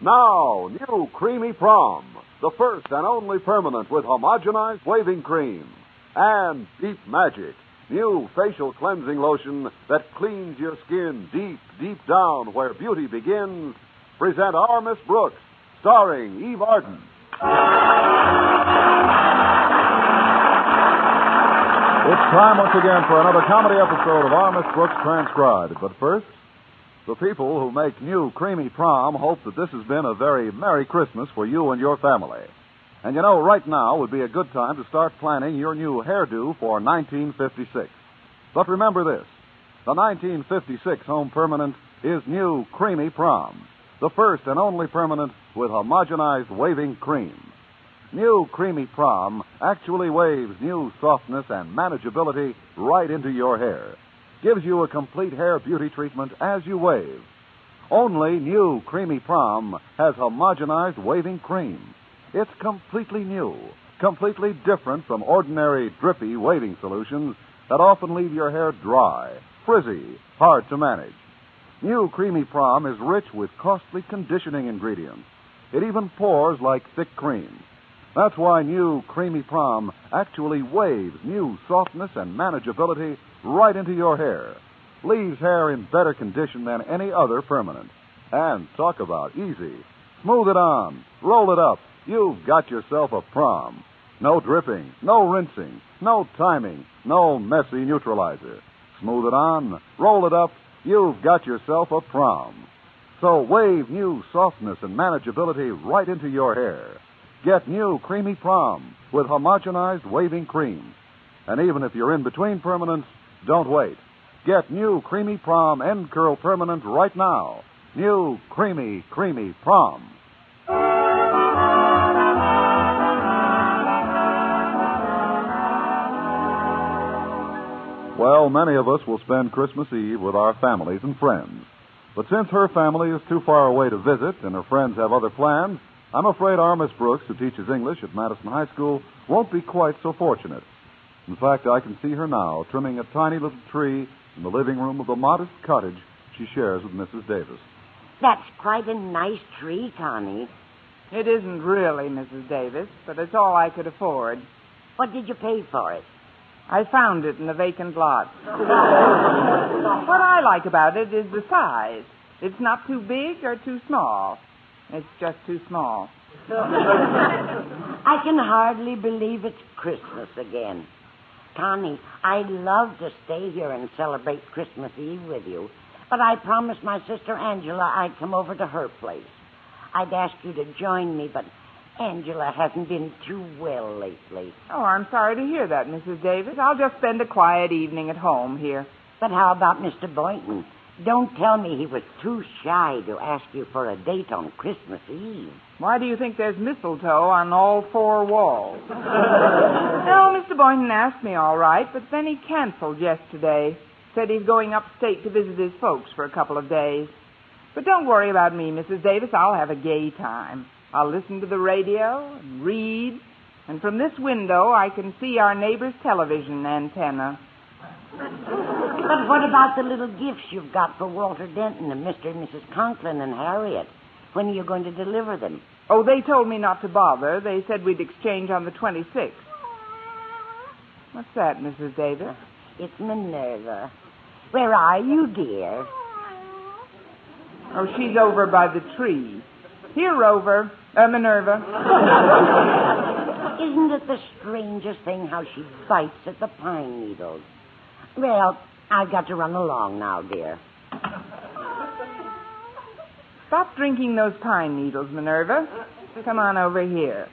Now, New Creamy Prom, the first and only permanent with homogenized waving cream and Deep Magic, new facial cleansing lotion that cleans your skin deep, deep down where beauty begins. Present Our Miss Brooks, starring Eve Arden. It's time once again for another comedy episode of Our Miss Brooks Transcribed. But first, the people who make New Creamy Prom hope that this has been a very Merry Christmas for you and your family. And you know, right now would be a good time to start planning your new hairdo for 1956. But remember this, the 1956 home permanent is New Creamy Prom, the first and only permanent with homogenized waving cream. New Creamy Prom actually waves new softness and manageability right into your hair. Gives you a complete hair beauty treatment as you wave. Only New Creamy Prom has homogenized waving cream. It's completely new, completely different from ordinary drippy waving solutions that often leave your hair dry, frizzy, hard to manage. New Creamy Prom is rich with costly conditioning ingredients. It even pours like thick cream. That's why New Creamy Prom actually waves new softness and manageability right into your hair. Leaves hair in better condition than any other permanent. And talk about easy. Smooth it on. Roll it up. You've got yourself a prom. No dripping. No rinsing. No timing. No messy neutralizer. Smooth it on. Roll it up. You've got yourself a prom. So wave new softness and manageability right into your hair. Get New Creamy Prom with homogenized waving cream. And even if you're in between permanents, don't wait. Get New Creamy Prom End Curl Permanent right now. New Creamy, Creamy Prom. Well, many of us will spend Christmas Eve with our families and friends. But since her family is too far away to visit and her friends have other plans, I'm afraid our Miss Brooks, who teaches English at Madison High School, won't be quite so fortunate. In fact, I can see her now trimming a tiny little tree in the living room of a modest cottage she shares with Mrs. Davis. That's quite a nice tree, Connie. It isn't really, Mrs. Davis, but it's all I could afford. What did you pay for it? I found it in a vacant lot. What I like about it is the size. It's not too big or too small. It's just too small. I can hardly believe it's Christmas again. Connie, I'd love to stay here and celebrate Christmas Eve with you, but I promised my sister Angela I'd come over to her place. I'd ask you to join me, but Angela hasn't been too well lately. Oh, I'm sorry to hear that, Mrs. Davis. I'll just spend a quiet evening at home here. But how about Mr. Boynton? Don't tell me he was too shy to ask you for a date on Christmas Eve. Why do you think there's mistletoe on all four walls? No, Mr. Boynton asked me all right, but then he canceled yesterday. Said he's going upstate to visit his folks for a couple of days. But don't worry about me, Mrs. Davis. I'll have a gay time. I'll listen to the radio and read. And from this window, I can see our neighbor's television antenna. But what about the little gifts you've got for Walter Denton and Mr. and Mrs. Conklin and Harriet? When are you going to deliver them? Oh, they told me not to bother. They said we'd exchange on the 26th. What's that, Mrs. Davis? It's Minerva. Where are you, dear? Oh, she's over by the trees. Here, Rover. Minerva. Isn't it the strangest thing how she bites at the pine needles? Well, I've got to run along now, dear. Stop drinking those pine needles, Minerva. Come on over here.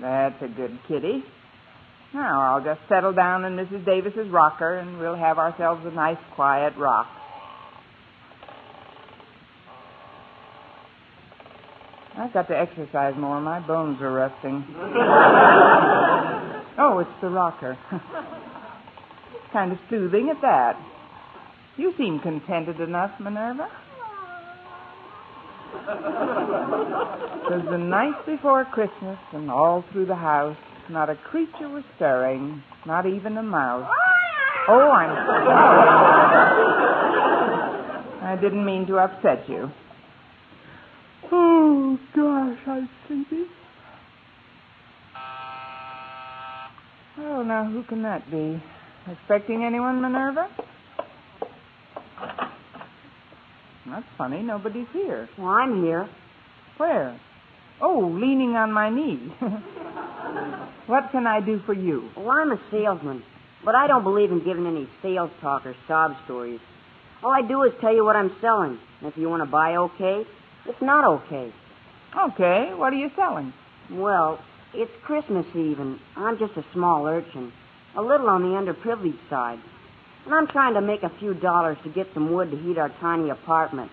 That's a good kitty. Now, I'll just settle down in Mrs. Davis's rocker, and we'll have ourselves a nice, quiet rock. I've got to exercise more. My bones are rusting. Oh, it's the rocker. Kind of soothing at that. You seem contented enough, Minerva. Because the night before Christmas and all through the house, not a creature was stirring, not even a mouse. Oh, I'm sorry. I didn't mean to upset you. Oh, gosh, I'm sleepy. Oh, now, who can that be? Expecting anyone, Minerva? That's funny. Nobody's here. Well, I'm here. Where? Oh, leaning on my knee. What can I do for you? Well, I'm a salesman, but I don't believe in giving any sales talk or sob stories. All I do is tell you what I'm selling. And if you want to buy, okay. It's not okay. Okay, what are you selling? Well, it's Christmas Eve, and I'm just a small urchin, a little on the underprivileged side. And I'm trying to make a few dollars to get some wood to heat our tiny apartment.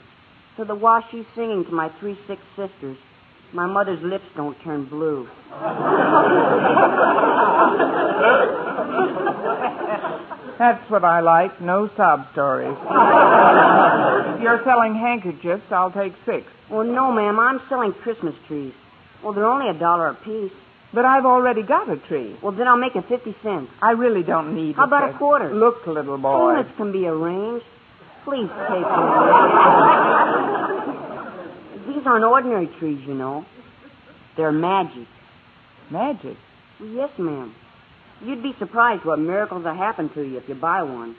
So the while she's singing to my 3 sick sisters, my mother's lips don't turn blue. That's what I like, no sob stories. If you're selling handkerchiefs, I'll take 6. Well, no, ma'am, I'm selling Christmas trees. Well, they're only $1 apiece. But I've already got a tree. Well, then I'll make it 50 cents. I really don't need it. How about a quarter? Look, little boy. Units can be arranged. Please take them. These aren't ordinary trees, you know. They're magic. Magic? Yes, ma'am. You'd be surprised what miracles will happen to you if you buy one.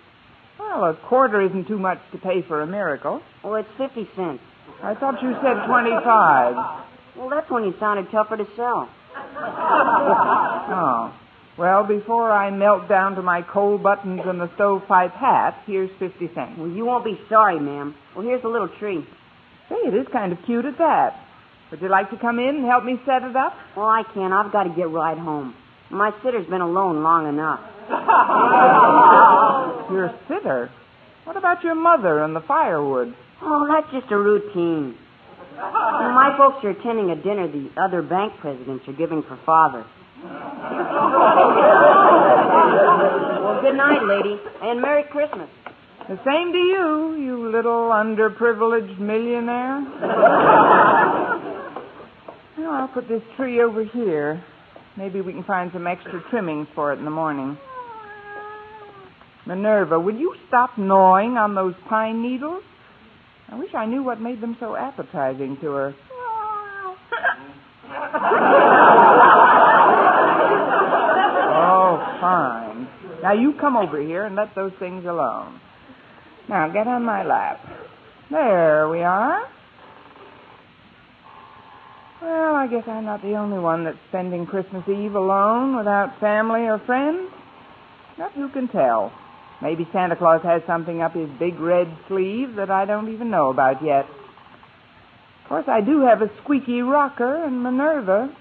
Well, a quarter isn't too much to pay for a miracle. Well, it's 50 cents. I thought you said 25. Well, that's when you sounded tougher to sell. Oh. Well, before I melt down to my coal buttons and the stovepipe hat, here's 50 cents. Well, you won't be sorry, ma'am. Well, here's a little tree. Say, it is kind of cute at that. Would you like to come in and help me set it up? Well, I can't. I've got to get right home. My sitter's been alone long enough. Your sitter? What about your mother and the firewood? Oh, that's just a routine. My folks are attending a dinner the other bank presidents are giving for Father. Well, good night, lady, and Merry Christmas. The same to you, you little underprivileged millionaire. Well, I'll put this tree over here. Maybe we can find some extra trimmings for it in the morning. Minerva, would you stop gnawing on those pine needles? I wish I knew what made them so appetizing to her. Oh, fine. Now, you come over here and let those things alone. Now, get on my lap. There we are. Well, I guess I'm not the only one that's spending Christmas Eve alone without family or friends. But who can tell? Maybe Santa Claus has something up his big red sleeve that I don't even know about yet. Of course, I do have a squeaky rocker and Minerva.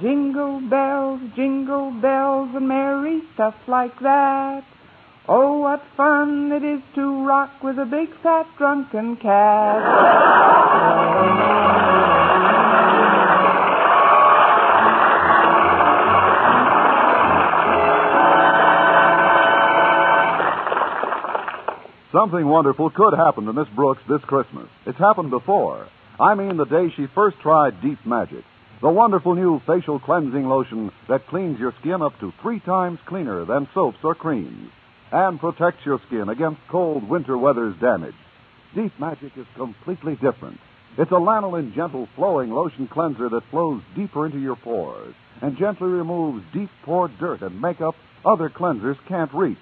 Jingle bells, and merry stuff like that. Oh, what fun it is to rock with a big, fat, drunken cat. Something wonderful could happen to Miss Brooks this Christmas. It's happened before. I mean the day she first tried Deep Magic, the wonderful new facial cleansing lotion that cleans your skin up to 3 times cleaner than soaps or creams and protects your skin against cold winter weather's damage. Deep Magic is completely different. It's a lanolin gentle flowing lotion cleanser that flows deeper into your pores and gently removes deep pore dirt and makeup other cleansers can't reach.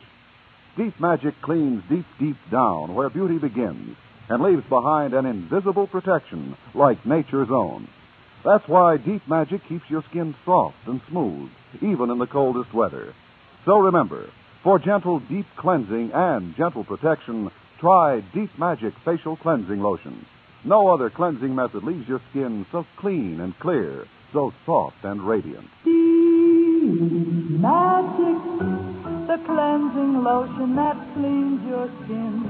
Deep Magic cleans deep, deep down, where beauty begins. and leaves behind an invisible protection like nature's own. That's why Deep Magic keeps your skin soft and smooth, even in the coldest weather. So remember, for gentle deep cleansing and gentle protection, try Deep Magic Facial Cleansing Lotion. No other cleansing method leaves your skin so clean and clear, so soft and radiant. Deep Magic, the cleansing lotion that cleans your skin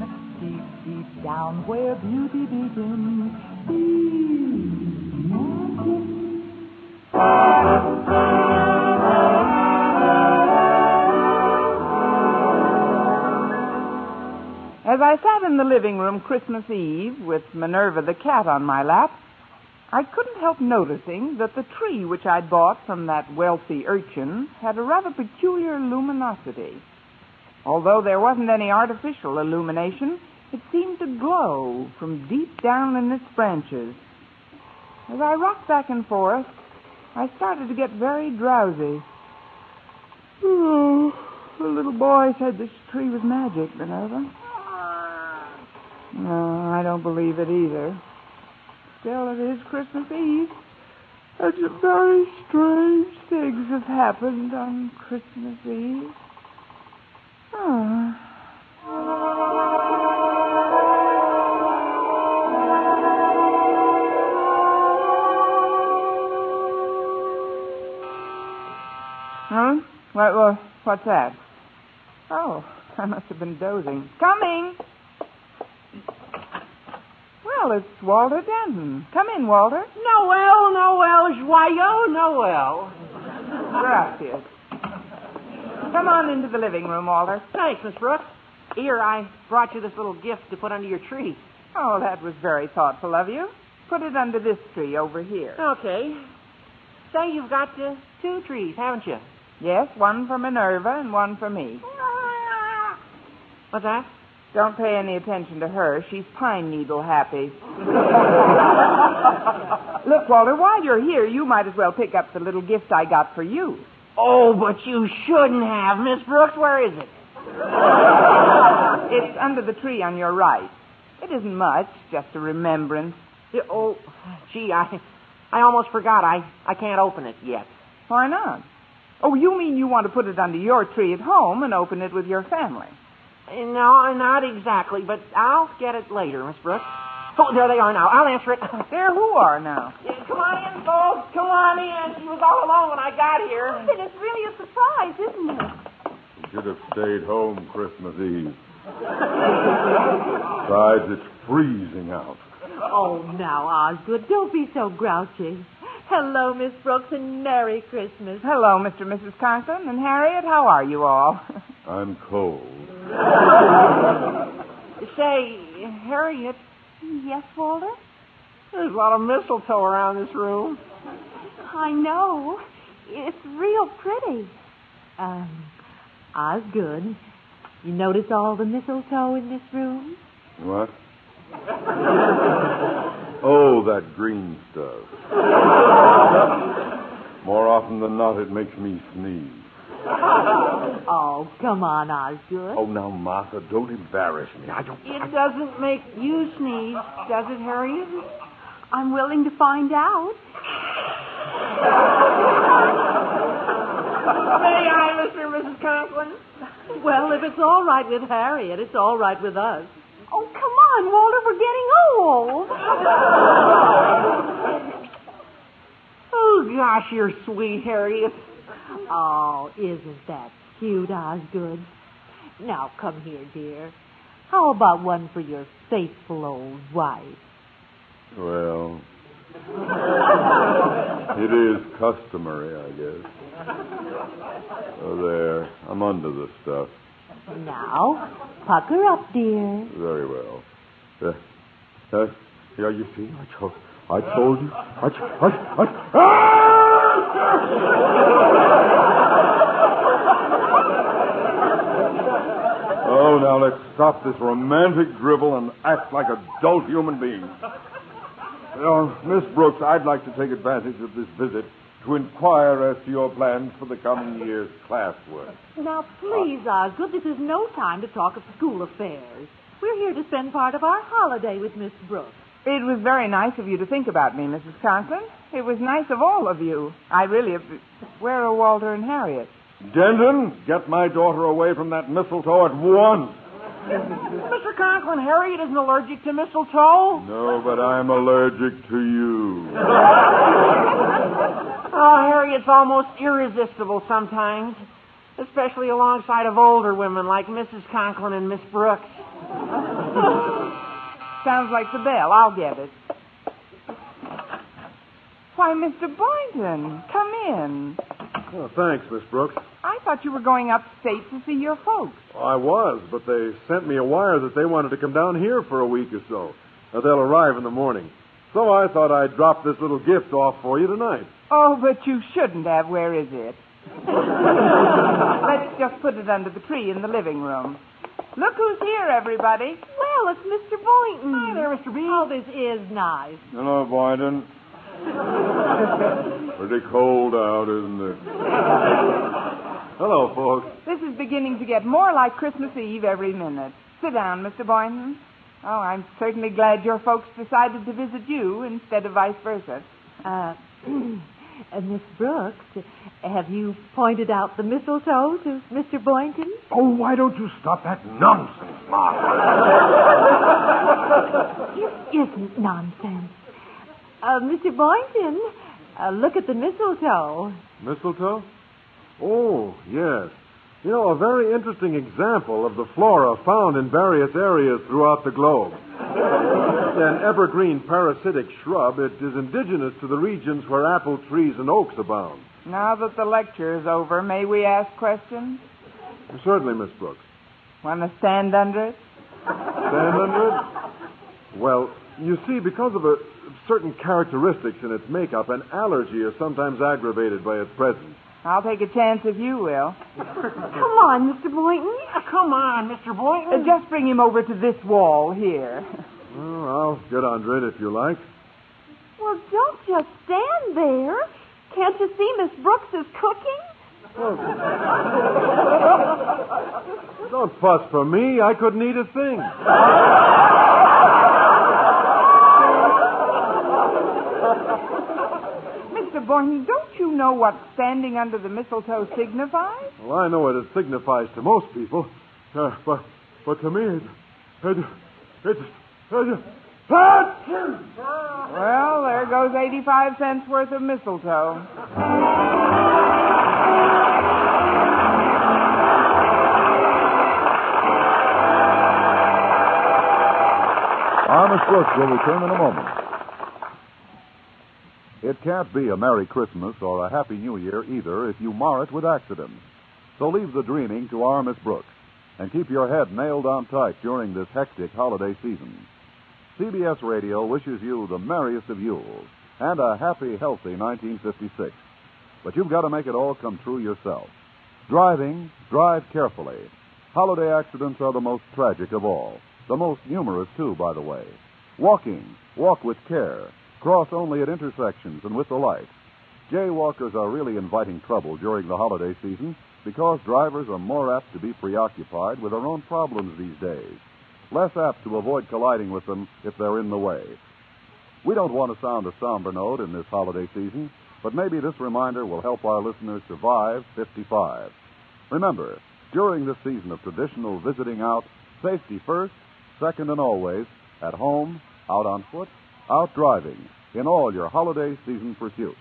deep, deep down where beauty begins. Deep Magic. As I sat in the living room Christmas Eve with Minerva the cat on my lap, I couldn't help noticing that the tree which I'd bought from that wealthy urchin had a rather peculiar luminosity. Although there wasn't any artificial illumination, it seemed to glow from deep down in its branches. As I rocked back and forth, I started to get very drowsy. Oh, the little boy said this tree was magic, Minerva. No, I don't believe it either. Still, it is Christmas Eve, and some very strange things have happened on Christmas Eve. Huh? What's that? Oh, I must have been dozing. Coming! Well, it's Walter Denton. Come in, Walter. Noel, joyeux Noel. Gracias. Come on into the living room, Walter. Thanks, Miss Brooks. Here, I brought you this little gift to put under your tree. Oh, that was very thoughtful of you. Put it under this tree over here. Okay. So you've got two trees, haven't you? Yes, one for Minerva and one for me. What's that? Don't pay any attention to her. She's pine needle happy. Look, Walter, while you're here, you might as well pick up the little gift I got for you. Oh, but you shouldn't have. Miss Brooks, where is it? It's under the tree on your right. It isn't much, just a remembrance. Oh, gee, I almost forgot. I can't open it yet. Why not? Oh, you mean you want to put it under your tree at home and open it with your family? No, not exactly, but I'll get it later, Miss Brooks. Oh, there they are now. I'll answer it. There who are now? Yeah, come on in, folks. Come on in. She was all alone when I got here. Oh, it's really a surprise, isn't it? You should have stayed home Christmas Eve. Besides, it's freezing out. Oh, now, Osgood, don't be so grouchy. Hello, Miss Brooks, and Merry Christmas. Hello, Mr. and Mrs. Conklin, and Harriet, how are you all? I'm cold. Say, Harriet. Yes, Walter? There's a lot of mistletoe around this room. I know. It's real pretty. Osgood, you notice all the mistletoe in this room? What? Oh, that green stuff. More often than not, it makes me sneeze. Oh, come on, Osgood. Oh, now, Martha, don't embarrass me. It doesn't make you sneeze, does it, Harriet? I'm willing to find out. May I, Mr. and Mrs. Conklin? Well, if it's all right with Harriet, it's all right with us. Oh, come on, Walter, we're getting old. Oh, gosh, you're sweet, Harriet. Oh, isn't that cute, Osgood? Now, come here, dear. How about one for your faithful old wife? Well, it is customary, I guess. Oh, there. I'm under the stuff. Now, pucker up, dear. Very well. Yeah, you see, I told you. Oh, now let's stop this romantic drivel and act like adult human beings. Miss Brooks, I'd like to take advantage of this visit to inquire as to your plans for the coming year's classwork. Now, please, Osgood, this is no time to talk of school affairs. We're here to spend part of our holiday with Miss Brooks. It was very nice of you to think about me, Mrs. Conklin. It was nice of all of you. I really... Where are Walter and Harriet? Denton, get my daughter away from that mistletoe at once. Mr. Conklin, Harriet isn't allergic to mistletoe. No, but I'm allergic to you. Oh, Harriet's almost irresistible sometimes, especially alongside of older women like Mrs. Conklin and Miss Brooks. Sounds like the bell. I'll get it. Why, Mr. Boynton, come in. Oh, thanks, Miss Brooks. I thought you were going upstate to see your folks. I was, but they sent me a wire that they wanted to come down here for a week or so. They'll arrive in the morning. So I thought I'd drop this little gift off for you tonight. Oh, but you shouldn't have. Where is it? Let's just put it under the tree in the living room. Look who's here, everybody. Well, it's Mr. Boynton. Hi there, Mr. Bean. Oh, this is nice. Hello, Boynton. Pretty cold out, isn't it? Hello, folks. This is beginning to get more like Christmas Eve every minute. Sit down, Mr. Boynton. Oh, I'm certainly glad your folks decided to visit you instead of vice versa. Miss Brooks, have you pointed out the mistletoe to Mr. Boynton? Oh, why don't you stop that nonsense, Martha? It isn't nonsense. Mr. Boynton, look at the mistletoe. Mistletoe? Oh, yes. You know, a very interesting example of the flora found in various areas throughout the globe. An evergreen parasitic shrub, it is indigenous to the regions where apple trees and oaks abound. Now that the lecture is over, may we ask questions? Certainly, Miss Brooks. Want to stand under it? Stand under it? Well, you see, because of certain characteristics in its makeup, an allergy is sometimes aggravated by its presence. I'll take a chance if you will. Come on, Mr. Boynton. Come on, Mr. Boynton. Just bring him over to this wall here. Well, I'll get under it if you like. Well, don't just stand there. Can't you see Miss Brooks is cooking? Well, don't fuss for me. I couldn't eat a thing. Mr. Boynton, don't you know what standing under the mistletoe signifies? Well, I know what it signifies to most people. But to me, it's... Well, there goes 85 cents worth of mistletoe. Our Miss Brooks will return in a moment. It can't be a Merry Christmas or a Happy New Year either if you mar it with accidents. So leave the dreaming to Our Miss Brooks and keep your head nailed on tight during this hectic holiday season. CBS Radio wishes you the merriest of Yules and a happy, healthy 1956. But you've got to make it all come true yourself. Driving, drive carefully. Holiday accidents are the most tragic of all. The most numerous, too, by the way. Walking, walk with care. Cross only at intersections and with the lights. Jaywalkers are really inviting trouble during the holiday season because drivers are more apt to be preoccupied with their own problems these days, less apt to avoid colliding with them if they're in the way. We don't want to sound a somber note in this holiday season, but maybe this reminder will help our listeners survive 55. Remember, during this season of traditional visiting out, safety first, second and always, at home, out on foot, out driving in all your holiday season pursuits.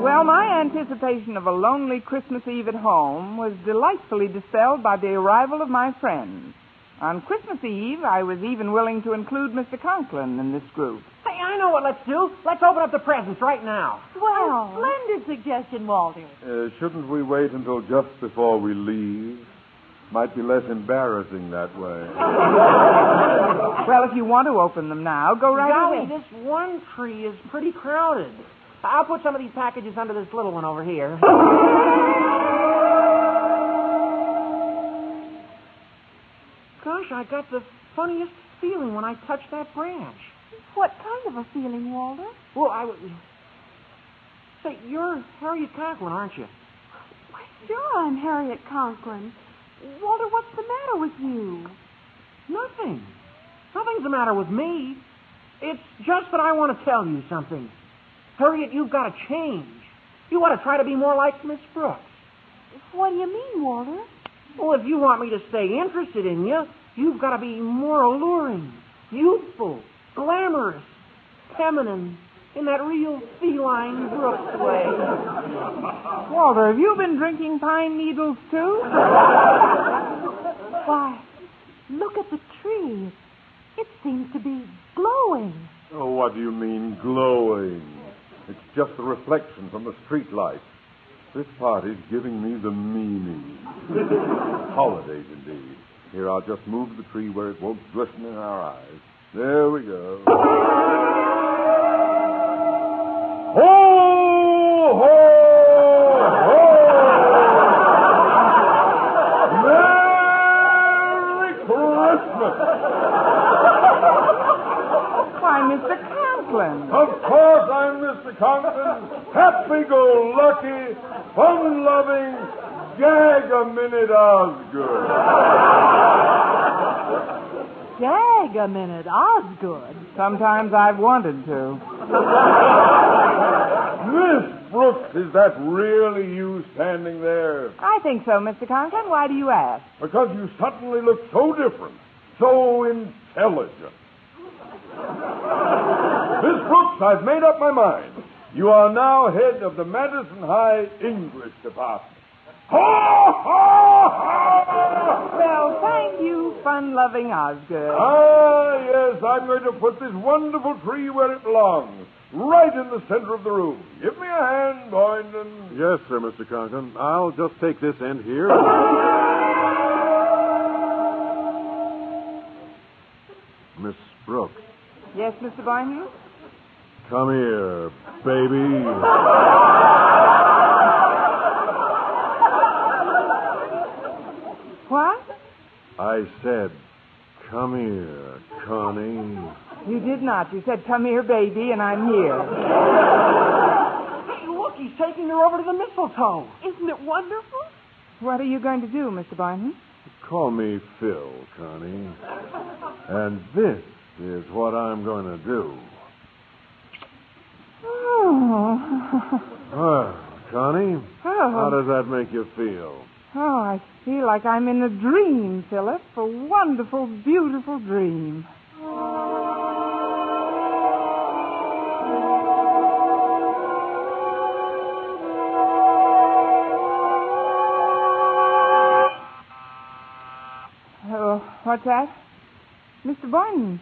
Well, my anticipation of a lonely Christmas Eve at home was delightfully dispelled by the arrival of my friends. On Christmas Eve, I was even willing to include Mr. Conklin in this group. Hey, I know what let's do. Let's open up the presents right now. Well, splendid suggestion, Walter. Shouldn't we wait until just before we leave? Might be less embarrassing that way. Well, if you want to open them now, go right away. Golly, this one tree is pretty crowded. I'll put some of these packages under this little one over here. Gosh, I got the funniest feeling when I touched that branch. What kind of a feeling, Walter? Well, I was... Say, you're Harriet Conklin, aren't you? Why, sure, I'm Harriet Conklin. Walter, what's the matter with you? Nothing. Nothing's the matter with me. It's just that I want to tell you something. Harriet, you've got to change. You ought to try to be more like Miss Brooks. What do you mean, Walter? Well, if you want me to stay interested in you, you've got to be more alluring, youthful, glamorous, feminine, in that real feline Brooks way. Walter, have you been drinking pine needles, too? Why, look at the tree. It seems to be glowing. Oh, what do you mean, glowing? It's just the reflection from the streetlight. This party's giving me the meanies. Holidays, indeed. Here, I'll just move the tree where it won't glisten in our eyes. There we go. Ho, ho! Of course I'm Mr. Conklin, happy-go-lucky, fun-loving, gag-a-minute Osgood. Gag-a-minute Osgood? Sometimes I've wanted to. Miss Brooks, is that really you standing there? I think so, Mr. Conklin. Why do you ask? Because you suddenly look so different, so intelligent. Miss Brooks, I've made up my mind. You are now head of the Madison High English Department. Ho, ho, ho! Well, thank you, fun-loving Osgood. Ah, yes, I'm going to put this wonderful tree where it belongs, right in the center of the room. Give me a hand, Boynton. Yes, sir, Mr. Conklin. I'll just take this end here. Miss Brooks. Yes, Mr. Boynton? Come here, baby. What? I said, come here, Connie. You did not. You said, come here, baby, and I'm here. Hey, look, he's taking her over to the mistletoe. Isn't it wonderful? What are you going to do, Mr. Boynton? Call me Phil, Connie. And this is what I'm going to do. Oh. Connie, how does that make you feel? Oh, I feel like I'm in a dream, Philip. A wonderful, beautiful dream. Oh, what's that? Mr. Boynton.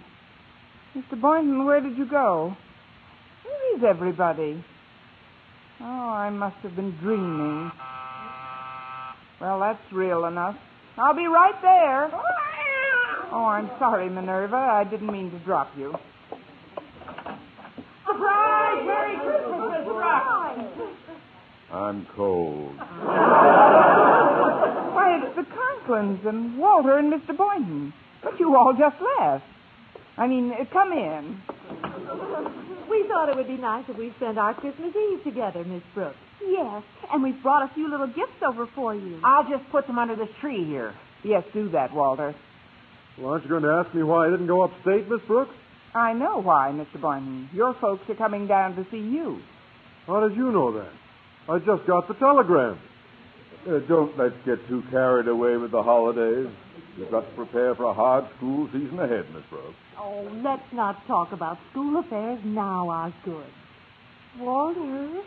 Mr. Boynton, where did you go? Where is everybody? Oh, I must have been dreaming. Well, that's real enough. I'll be right there. Oh, I'm sorry, Minerva. I didn't mean to drop you. Surprise! Merry Christmas, Miss Brooks! I'm cold. Why, it's the Conklins and Walter and Mr. Boynton. But you all just left. I mean, come in. We thought it would be nice if we spent our Christmas Eve together, Miss Brooks. Yes, and we've brought a few little gifts over for you. I'll just put them under this tree here. Yes, do that, Walter. Well, aren't you going to ask me why I didn't go upstate, Miss Brooks? I know why, Mr. Boynton. Your folks are coming down to see you. How did you know that? I just got the telegram. Don't let's get too carried away with the holidays. You've got to prepare for a hard school season ahead, Miss Brooks. Oh, let's not talk about school affairs now, Osgood. Walter,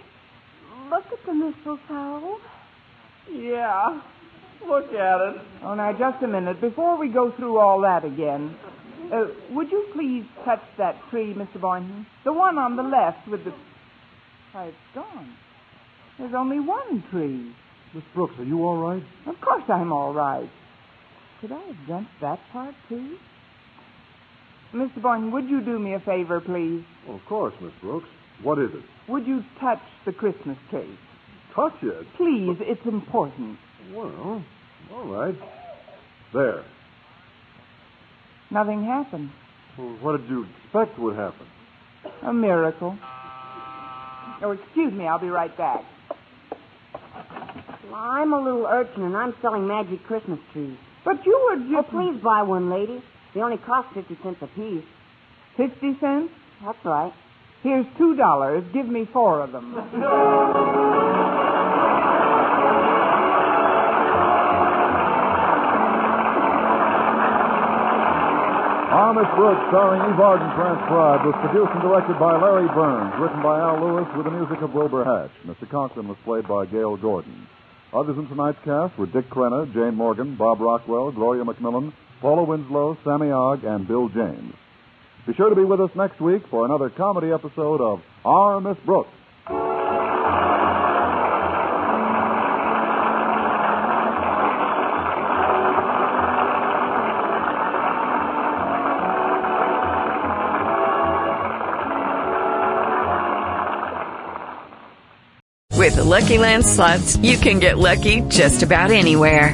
look at the mistletoe. Yeah, look at it. Oh, now, just a minute. Before we go through all that again, would you please touch that tree, Mr. Boynton? The one on the left with the... Why, it's gone. There's only one tree. Miss Brooks, are you all right? Of course I'm all right. Could I have dreamt that part, too? Mr. Boynton, would you do me a favor, please? Well, of course, Miss Brooks. What is it? Would you touch the Christmas cake? Touch it? Please, but... it's important. Well, all right. There. Nothing happened. Well, what did you expect would happen? A miracle. Oh, excuse me. I'll be right back. Well, I'm a little urchin, and I'm selling magic Christmas trees. But you were just... Oh, please buy one, lady. They only cost 50 cents apiece. 50 cents? That's right. Here's $2. Give me 4 of them. Our Miss Brooks, starring Eve Arden, transcribed, was produced and directed by Larry Burns, written by Al Lewis with the music of Wilbur Hatch. Mr. Conklin was played by Gale Gordon. Others in tonight's cast were Dick Crenna, Jane Morgan, Bob Rockwell, Gloria McMillan, Paula Winslow, Sammy Ogg, and Bill James. Be sure to be with us next week for another comedy episode of Our Miss Brooks. With the Lucky Land Slots, you can get lucky just about anywhere.